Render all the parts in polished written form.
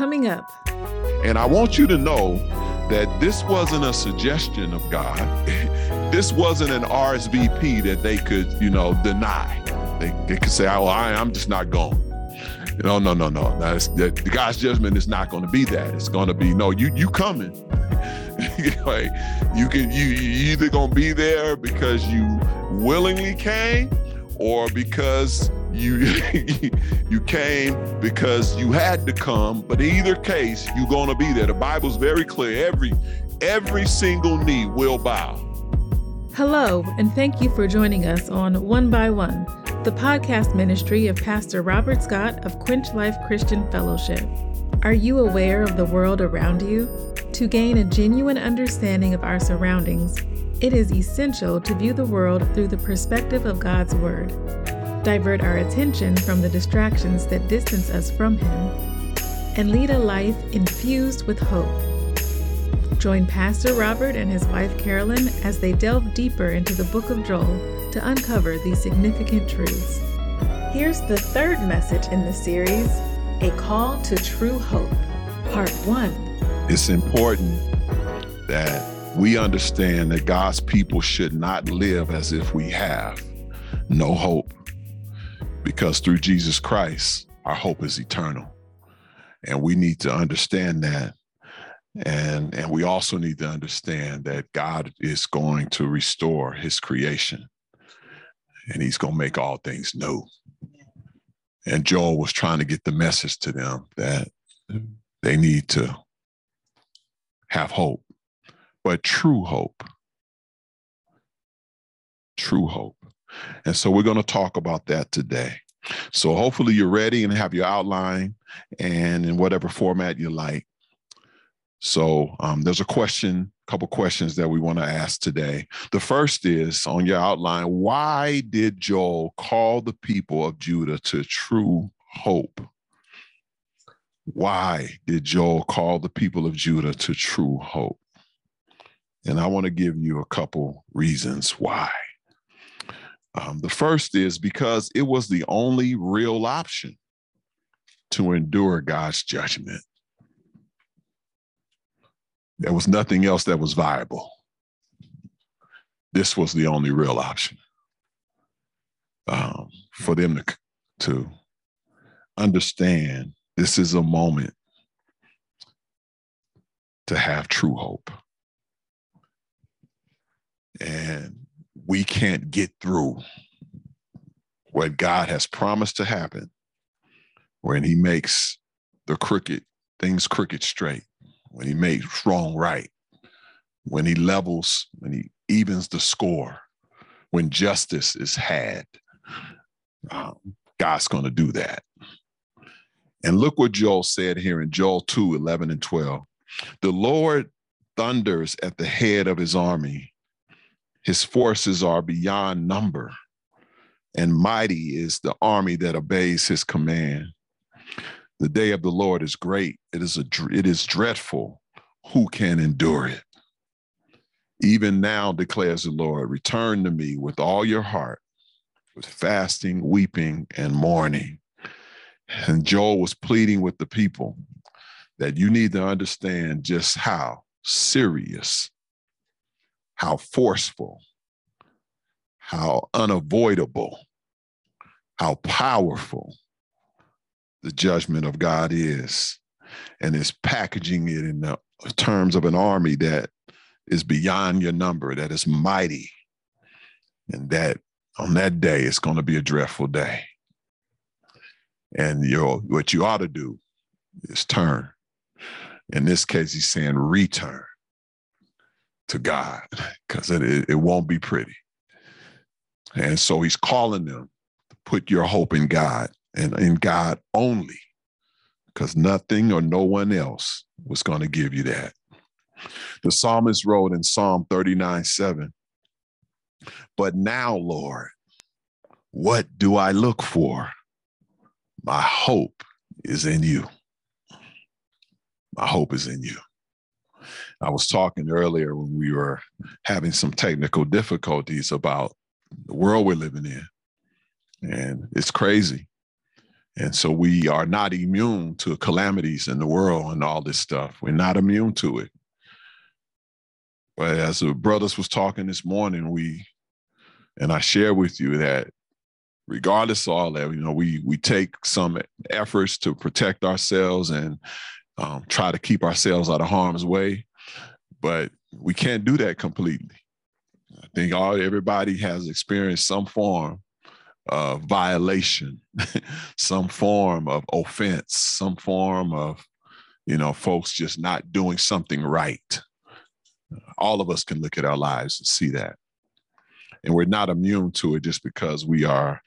coming up. And I want you to know that this wasn't a suggestion of God. This wasn't an RSVP that they could, deny. They could say, I'm just not going. No. God's judgment is not going to be that. It's going to be, no, you coming. Like, you either going to be there because you willingly came, or because you came because you had to come. But in either case, you're going to be there. The Bible's very clear. Every single knee will bow. Hello, and thank you for joining us on One by One, the podcast ministry of Pastor Robert Scott of Quench Life Christian Fellowship. Are you aware of the world around you? To gain a genuine understanding of our surroundings, it is essential to view the world through the perspective of God's Word. Divert our attention from the distractions that distance us from Him, and lead a life infused with hope. Join Pastor Robert and his wife Carolyn as they delve deeper into the book of Joel to uncover these significant truths. Here's the third message in the series, A Call to True Hope, Part 1. It's important that we understand that God's people should not live as if we have no hope. Because through Jesus Christ, our hope is eternal. And we need to understand that. And we also need to understand that God is going to restore His creation. And He's going to make all things new. And Joel was trying to get the message to them that they need to have hope. But true hope. True hope. And so we're going to talk about that today. So hopefully you're ready and have your outline and in whatever format you like. So there's a couple questions that we want to ask today. The first is on your outline, why did Joel call the people of Judah to true hope? Why did Joel call the people of Judah to true hope? And I want to give you a couple reasons why. The first is because it was the only real option to endure God's judgment. There was nothing else that was viable. This was the only real option for them to understand this is a moment to have true hope. And we can't get through what God has promised to happen when He makes the things crooked straight, when He makes wrong right, when He levels, when He evens the score, when justice is had. God's going to do that. And look what Joel said here in Joel 2:11-12. The Lord thunders at the head of His army. His forces are beyond number, and mighty is the army that obeys His command. The day of the Lord is great. It is dreadful. Who can endure it? Even now, declares the Lord, return to me with all your heart, with fasting, weeping, and mourning. And Joel was pleading with the people that you need to understand just how serious, how forceful, how unavoidable, how powerful the judgment of God is, and is packaging it in the terms of an army that is beyond your number, that is mighty, and that on that day, it's going to be a dreadful day. And what you ought to do is turn. In this case, he's saying return to God, because it won't be pretty. And so he's calling them to put your hope in God and in God only, because nothing or no one else was going to give you that. The psalmist wrote in Psalm 39:7, but now, Lord, what do I look for? My hope is in you. My hope is in you. I was talking earlier when we were having some technical difficulties about the world we're living in. And it's crazy. And so we are not immune to calamities in the world and all this stuff. We're not immune to it. But as the brothers was talking this morning, and I share with you that regardless of all that, you know, we take some efforts to protect ourselves and try to keep ourselves out of harm's way, but we can't do that completely. I think everybody has experienced some form of violation, some form of offense, some form of, you know, folks just not doing something right. All of us can look at our lives and see that. And we're not immune to it just because we are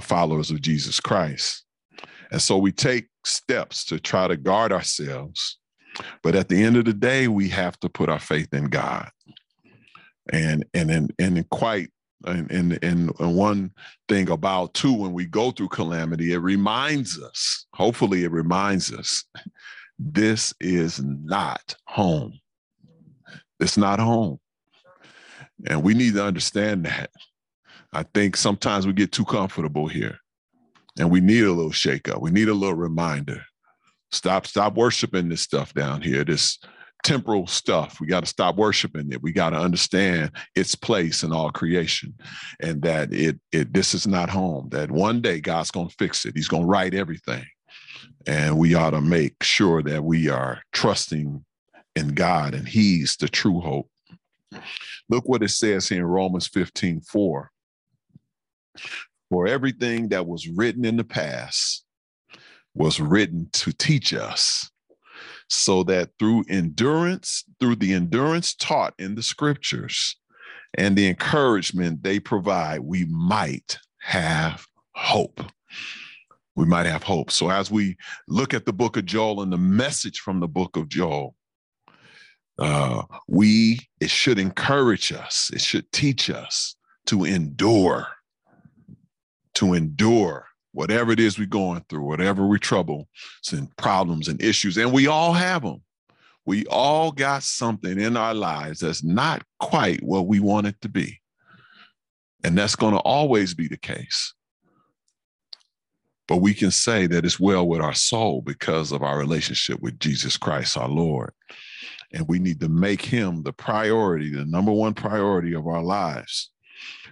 followers of Jesus Christ. And so we take steps to try to guard ourselves. But at the end of the day, we have to put our faith in God. And one thing about, too, when we go through calamity, it reminds us, hopefully it reminds us, this is not home. It's not home. And we need to understand that. I think sometimes we get too comfortable here, and we need a little shakeup. We need a little reminder. Stop worshiping this stuff down here, this temporal stuff. We got to stop worshiping it. We got to understand its place in all creation, and that this is not home, that one day God's going to fix it. He's going to right everything. And we ought to make sure that we are trusting in God, and he's the true hope. Look what it says here in Romans 15:4. For everything that was written in the past was written to teach us, so that through the endurance taught in the scriptures and the encouragement they provide, we might have hope. We might have hope. So as we look at the book of Joel and the message from the book of Joel, it should encourage us. It should teach us to endure whatever it is we're going through, whatever we're trouble and problems and issues. And we all have them. We all got something in our lives that's not quite what we want it to be. And that's going to always be the case. But we can say that it's well with our soul because of our relationship with Jesus Christ, our Lord. And we need to make him the priority, the number one priority of our lives,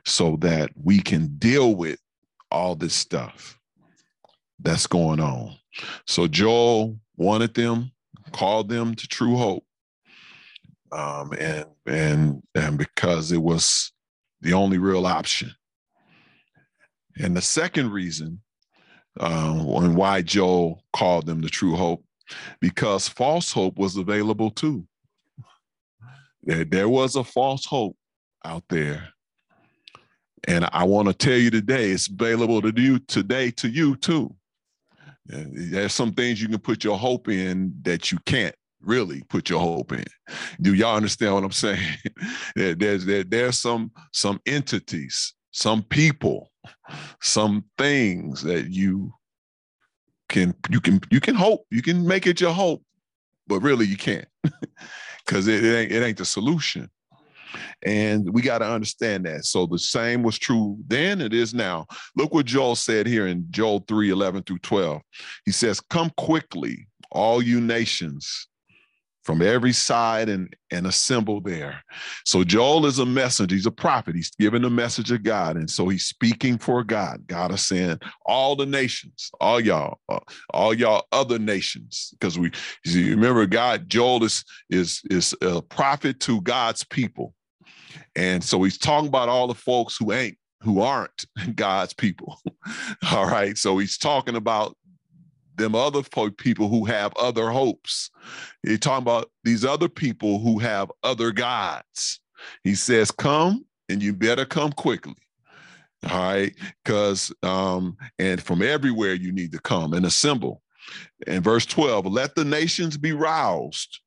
so that we can deal with all this stuff that's going on. So Joel wanted them, called them to true hope. And because it was the only real option. And the second reason and why Joel called them to true hope, because false hope was available too. There was a false hope out there. And I want to tell you today, it's available to you today, to you too. There's some things you can put your hope in that you can't really put your hope in. Do y'all understand what I'm saying? There's some entities, some people, some things that you can hope, you can make it your hope, but really you can't, because it ain't the solution. And we got to understand that. So the same was true then, it is now. Look what Joel said here in Joel 3:11-12. He says, come quickly, all you nations from every side, and assemble there. So Joel is a messenger. He's a prophet. He's giving the message of God. And so he's speaking for God. God is saying, all the nations, all y'all other nations. Because remember, God, Joel is a prophet to God's people. And so he's talking about all the folks who aren't God's people. All right. So he's talking about them other people who have other hopes. He's talking about these other people who have other gods. He says, come, and you better come quickly. All right. Because, and from everywhere you need to come and assemble. And verse 12, let the nations be roused.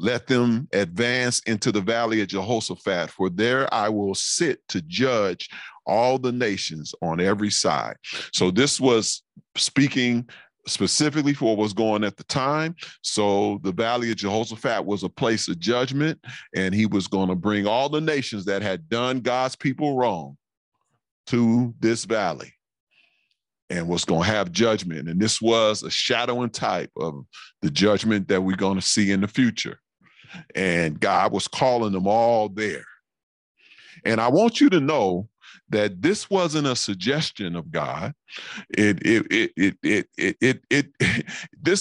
Let them advance into the valley of Jehoshaphat, for there I will sit to judge all the nations on every side. So this was speaking specifically for what was going at the time. So the valley of Jehoshaphat was a place of judgment, and he was going to bring all the nations that had done God's people wrong to this valley. and was going to have judgment. And this was a shadow and type of the judgment that we're going to see in the future. And God was calling them all there. And I want you to know that this wasn't a suggestion of God. This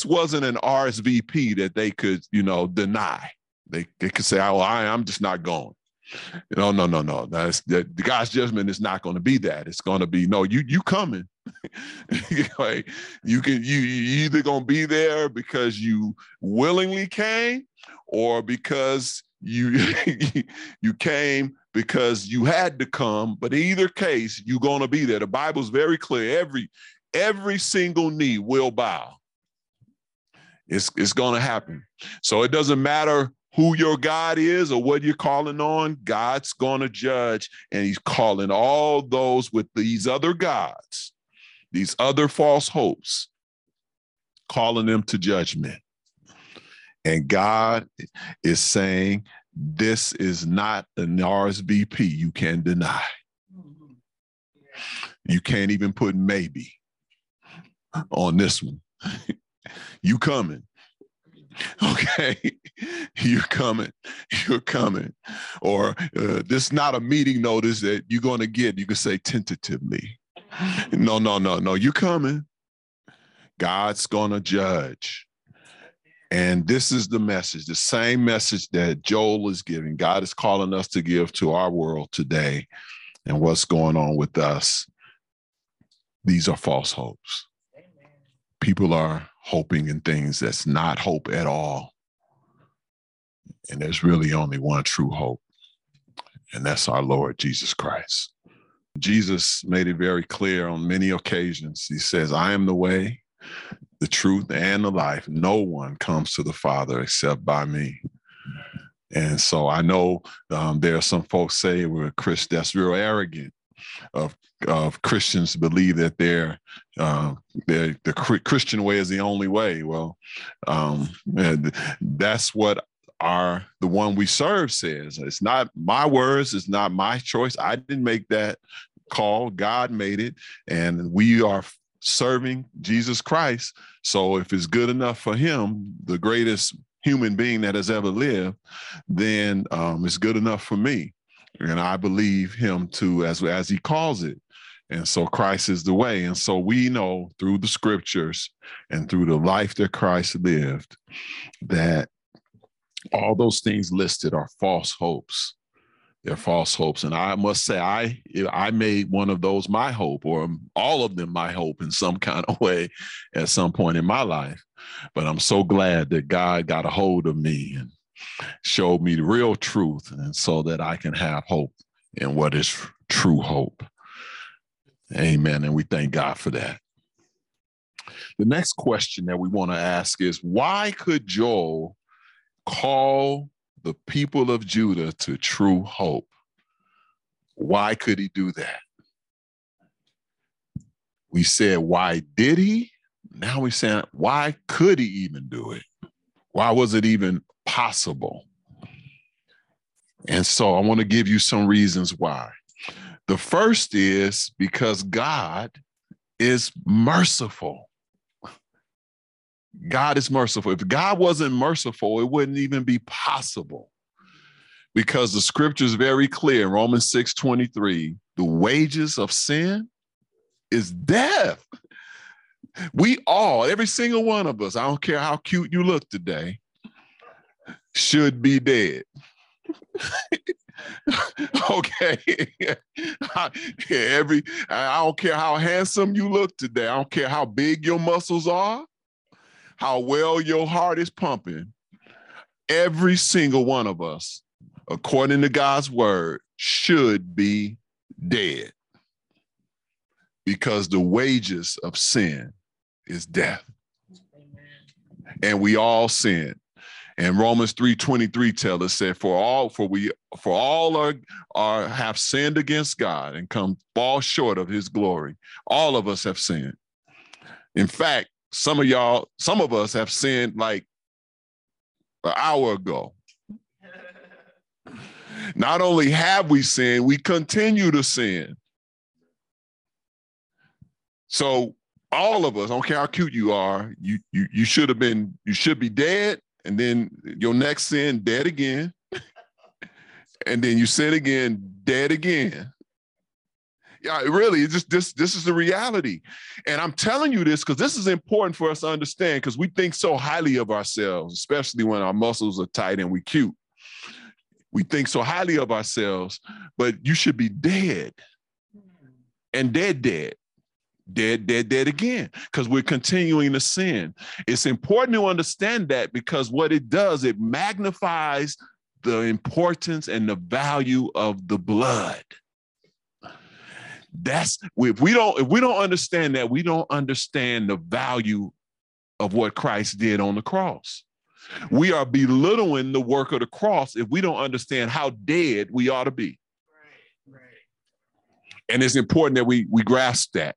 wasn't an RSVP that they could, you know, deny. They could say, "Oh, I'm just not going." No. That's God's judgment is not going to be that. It's going to be, no, you coming. Like, you either going to be there because you willingly came, or because you came because you had to come. But either case, you're going to be there. The Bible's very clear. Every single knee will bow. It's going to happen. So it doesn't matter who your God is or what you're calling on, God's going to judge, and he's calling all those with these other gods, these other false hopes, calling them to judgment. And God is saying, this is not an RSVP you can deny. You can't even put maybe on this one. You coming. Okay, you're coming. Or this is not a meeting notice that you're going to get. You can say tentatively. No, you're coming. God's going to judge. And this is the message, the same message that Joel is giving. God is calling us to give to our world today and what's going on with us. These are false hopes. People are hoping in things that's not hope at all. And there's really only one true hope, and that's our Lord Jesus Christ. Jesus made it very clear on many occasions. He says, "I am the way, the truth, and the life. No one comes to the Father except by me." And so I know there are some folks say, "Well, Chris, that's real arrogant of Christians believe that the Christian way is the only way." Well, that's what the one we serve says. It's not my words. It's not my choice. I didn't make that call. God made it, and we are serving Jesus Christ. So if it's good enough for him, the greatest human being that has ever lived, then it's good enough for me. And I believe him too, as he calls it. And so Christ is the way. And so we know through the scriptures and through the life that Christ lived, that all those things listed are false hopes. They're false hopes. And I must say, I made one of those my hope, or all of them my hope in some kind of way at some point in my life. But I'm so glad that God got a hold of me and showed me the real truth, and so that I can have hope in what is true hope. Amen. And we thank God for that. The next question that we want to ask is, why could Joel call the people of Judah to true hope? Why could he do that? We said, why did he? Now we're saying, why could he even do it? Why was it even possible? And so I want to give you some reasons why. The first is because God is merciful. God is merciful. If God wasn't merciful, it wouldn't even be possible, because the scripture is very clear. Romans 6:23, the wages of sin is death. We all, every single one of us, I don't care how cute you look today, should be dead. Okay. I don't care how handsome you look today. I don't care how big your muscles are, how well your heart is pumping. Every single one of us, according to God's word, should be dead, because the wages of sin is death. And we all sin. And Romans 3:23 tells us that for all have sinned against God and come fall short of his glory. All of us have sinned. In fact, some of us have sinned like an hour ago. Not only have we sinned, we continue to sin. So all of us, I don't care how cute you are, you should have been, you should be dead, and then your next sin, dead again. And then you sin again, dead again. Yeah, really, it's just this is the reality. And I'm telling you this because this is important for us to understand, because we think so highly of ourselves, especially when our muscles are tight and we're cute. We think so highly of ourselves, but you should be dead and dead again, because we're continuing to sin. It's important to understand that, because what it does, it magnifies the importance and the value of the blood. That's, if we don't understand that, we don't understand the value of what Christ did on the cross. We are belittling the work of the cross if we don't understand how dead we ought to be. Right. And it's important that we grasp that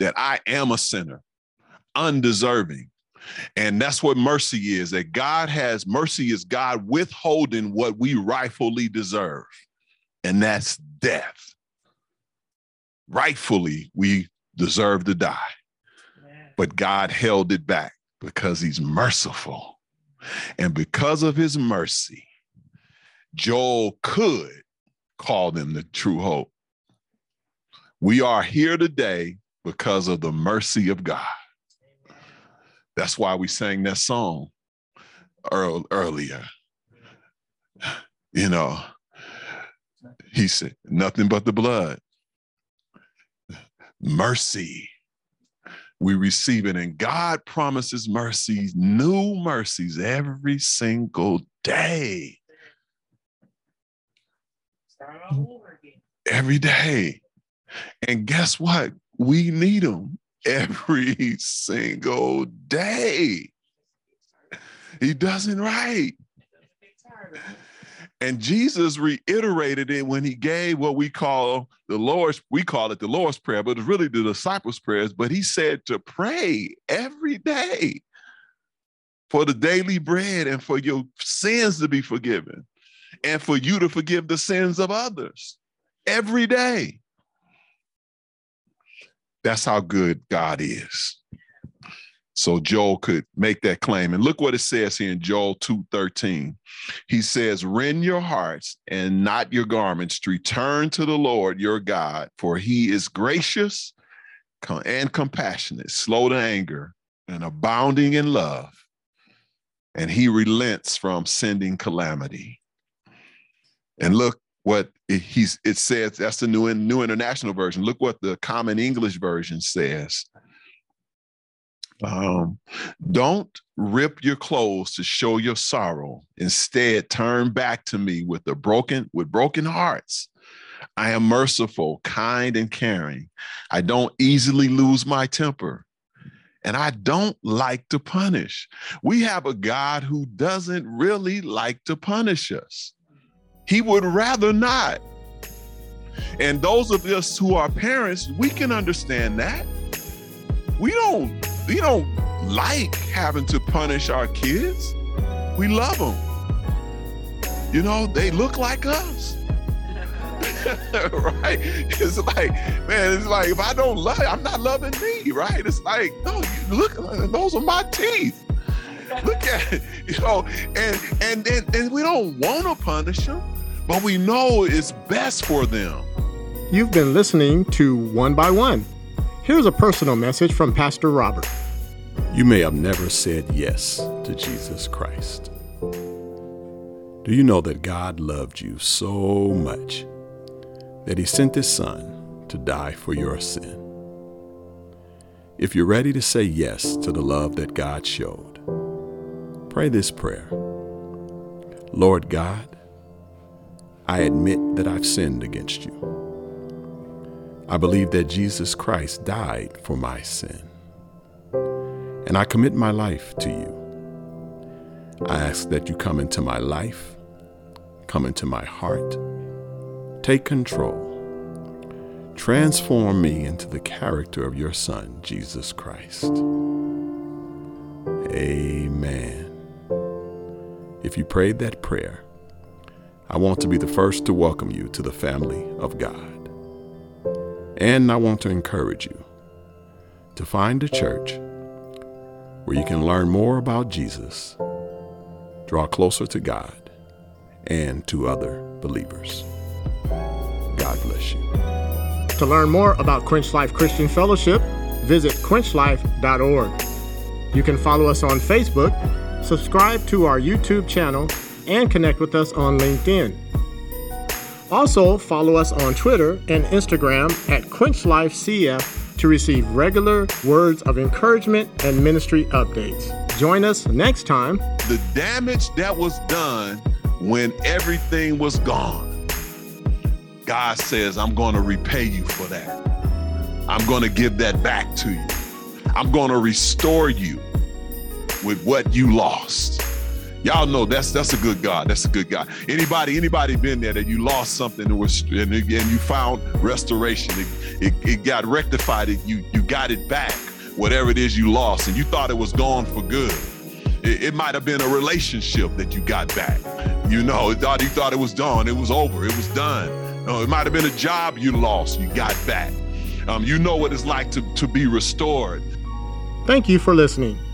I am a sinner, undeserving. And that's what mercy is, that God has mercy, is God withholding what we rightfully deserve. And that's death. Rightfully, we deserve to die, but God held it back because he's merciful. And because of his mercy, Joel could call them the true hope. We are here today because of the mercy of God. That's why we sang that song earlier. You know, he said, nothing but the blood. Mercy. We receive it, and God promises mercies, new mercies every single day. Start all over again. Every day. And guess what? We need them every single day. He doesn't write. And Jesus reiterated it when he gave what we call the Lord's Prayer, but it's really the disciples' prayers. But he said to pray every day for the daily bread and for your sins to be forgiven and for you to forgive the sins of others every day. That's how good God is. So Joel could make that claim. And look what it says here in Joel 2:13. He says, rend your hearts and not your garments, to return to the Lord your God, for he is gracious and compassionate, slow to anger and abounding in love. And he relents from sending calamity. And look what it says, that's the New International Version. Look what the Common English Version says. Don't rip your clothes to show your sorrow. Instead, turn back to me with broken hearts. I am merciful, kind, and caring. I don't easily lose my temper, and I don't like to punish. We have a God who doesn't really like to punish us. He would rather not. And those of us who are parents, we can understand that. We don't like having to punish our kids. We love them. You know, they look like us, right? It's like, man, it's like, if I don't love, I'm not loving me, right? It's like, no, you look, those are my teeth. Look at it, you know, and we don't want to punish them, but we know it's best for them. You've been listening to One by One. Here's a personal message from Pastor Robert. You may have never said yes to Jesus Christ. Do you know that God loved you so much that he sent his son to die for your sin? If you're ready to say yes to the love that God showed, pray this prayer. Lord God, I admit that I've sinned against you. I believe that Jesus Christ died for my sin, and I commit my life to you. I ask that you come into my life, come into my heart, take control, transform me into the character of your Son, Jesus Christ. Amen. If you prayed that prayer, I want to be the first to welcome you to the family of God. And I want to encourage you to find a church where you can learn more about Jesus, draw closer to God, and to other believers. God bless you. To learn more about Quench Life Christian Fellowship, visit quenchlife.org. You can follow us on Facebook, subscribe to our YouTube channel, and connect with us on LinkedIn. Also, follow us on Twitter and Instagram at QuenchLifeCF to receive regular words of encouragement and ministry updates. Join us next time. The damage that was done when everything was gone. God says, I'm going to repay you for that. I'm going to give that back to you. I'm going to restore you with what you lost. Y'all know that's a good God. That's a good God. Anybody been there that you lost something and you found restoration? It got rectified. You got it back, whatever it is you lost, and you thought it was gone for good. It might have been a relationship that you got back. You thought it was done. It was over. It was done. No, it might have been a job you lost. You got back. You know what it's like to be restored. Thank you for listening.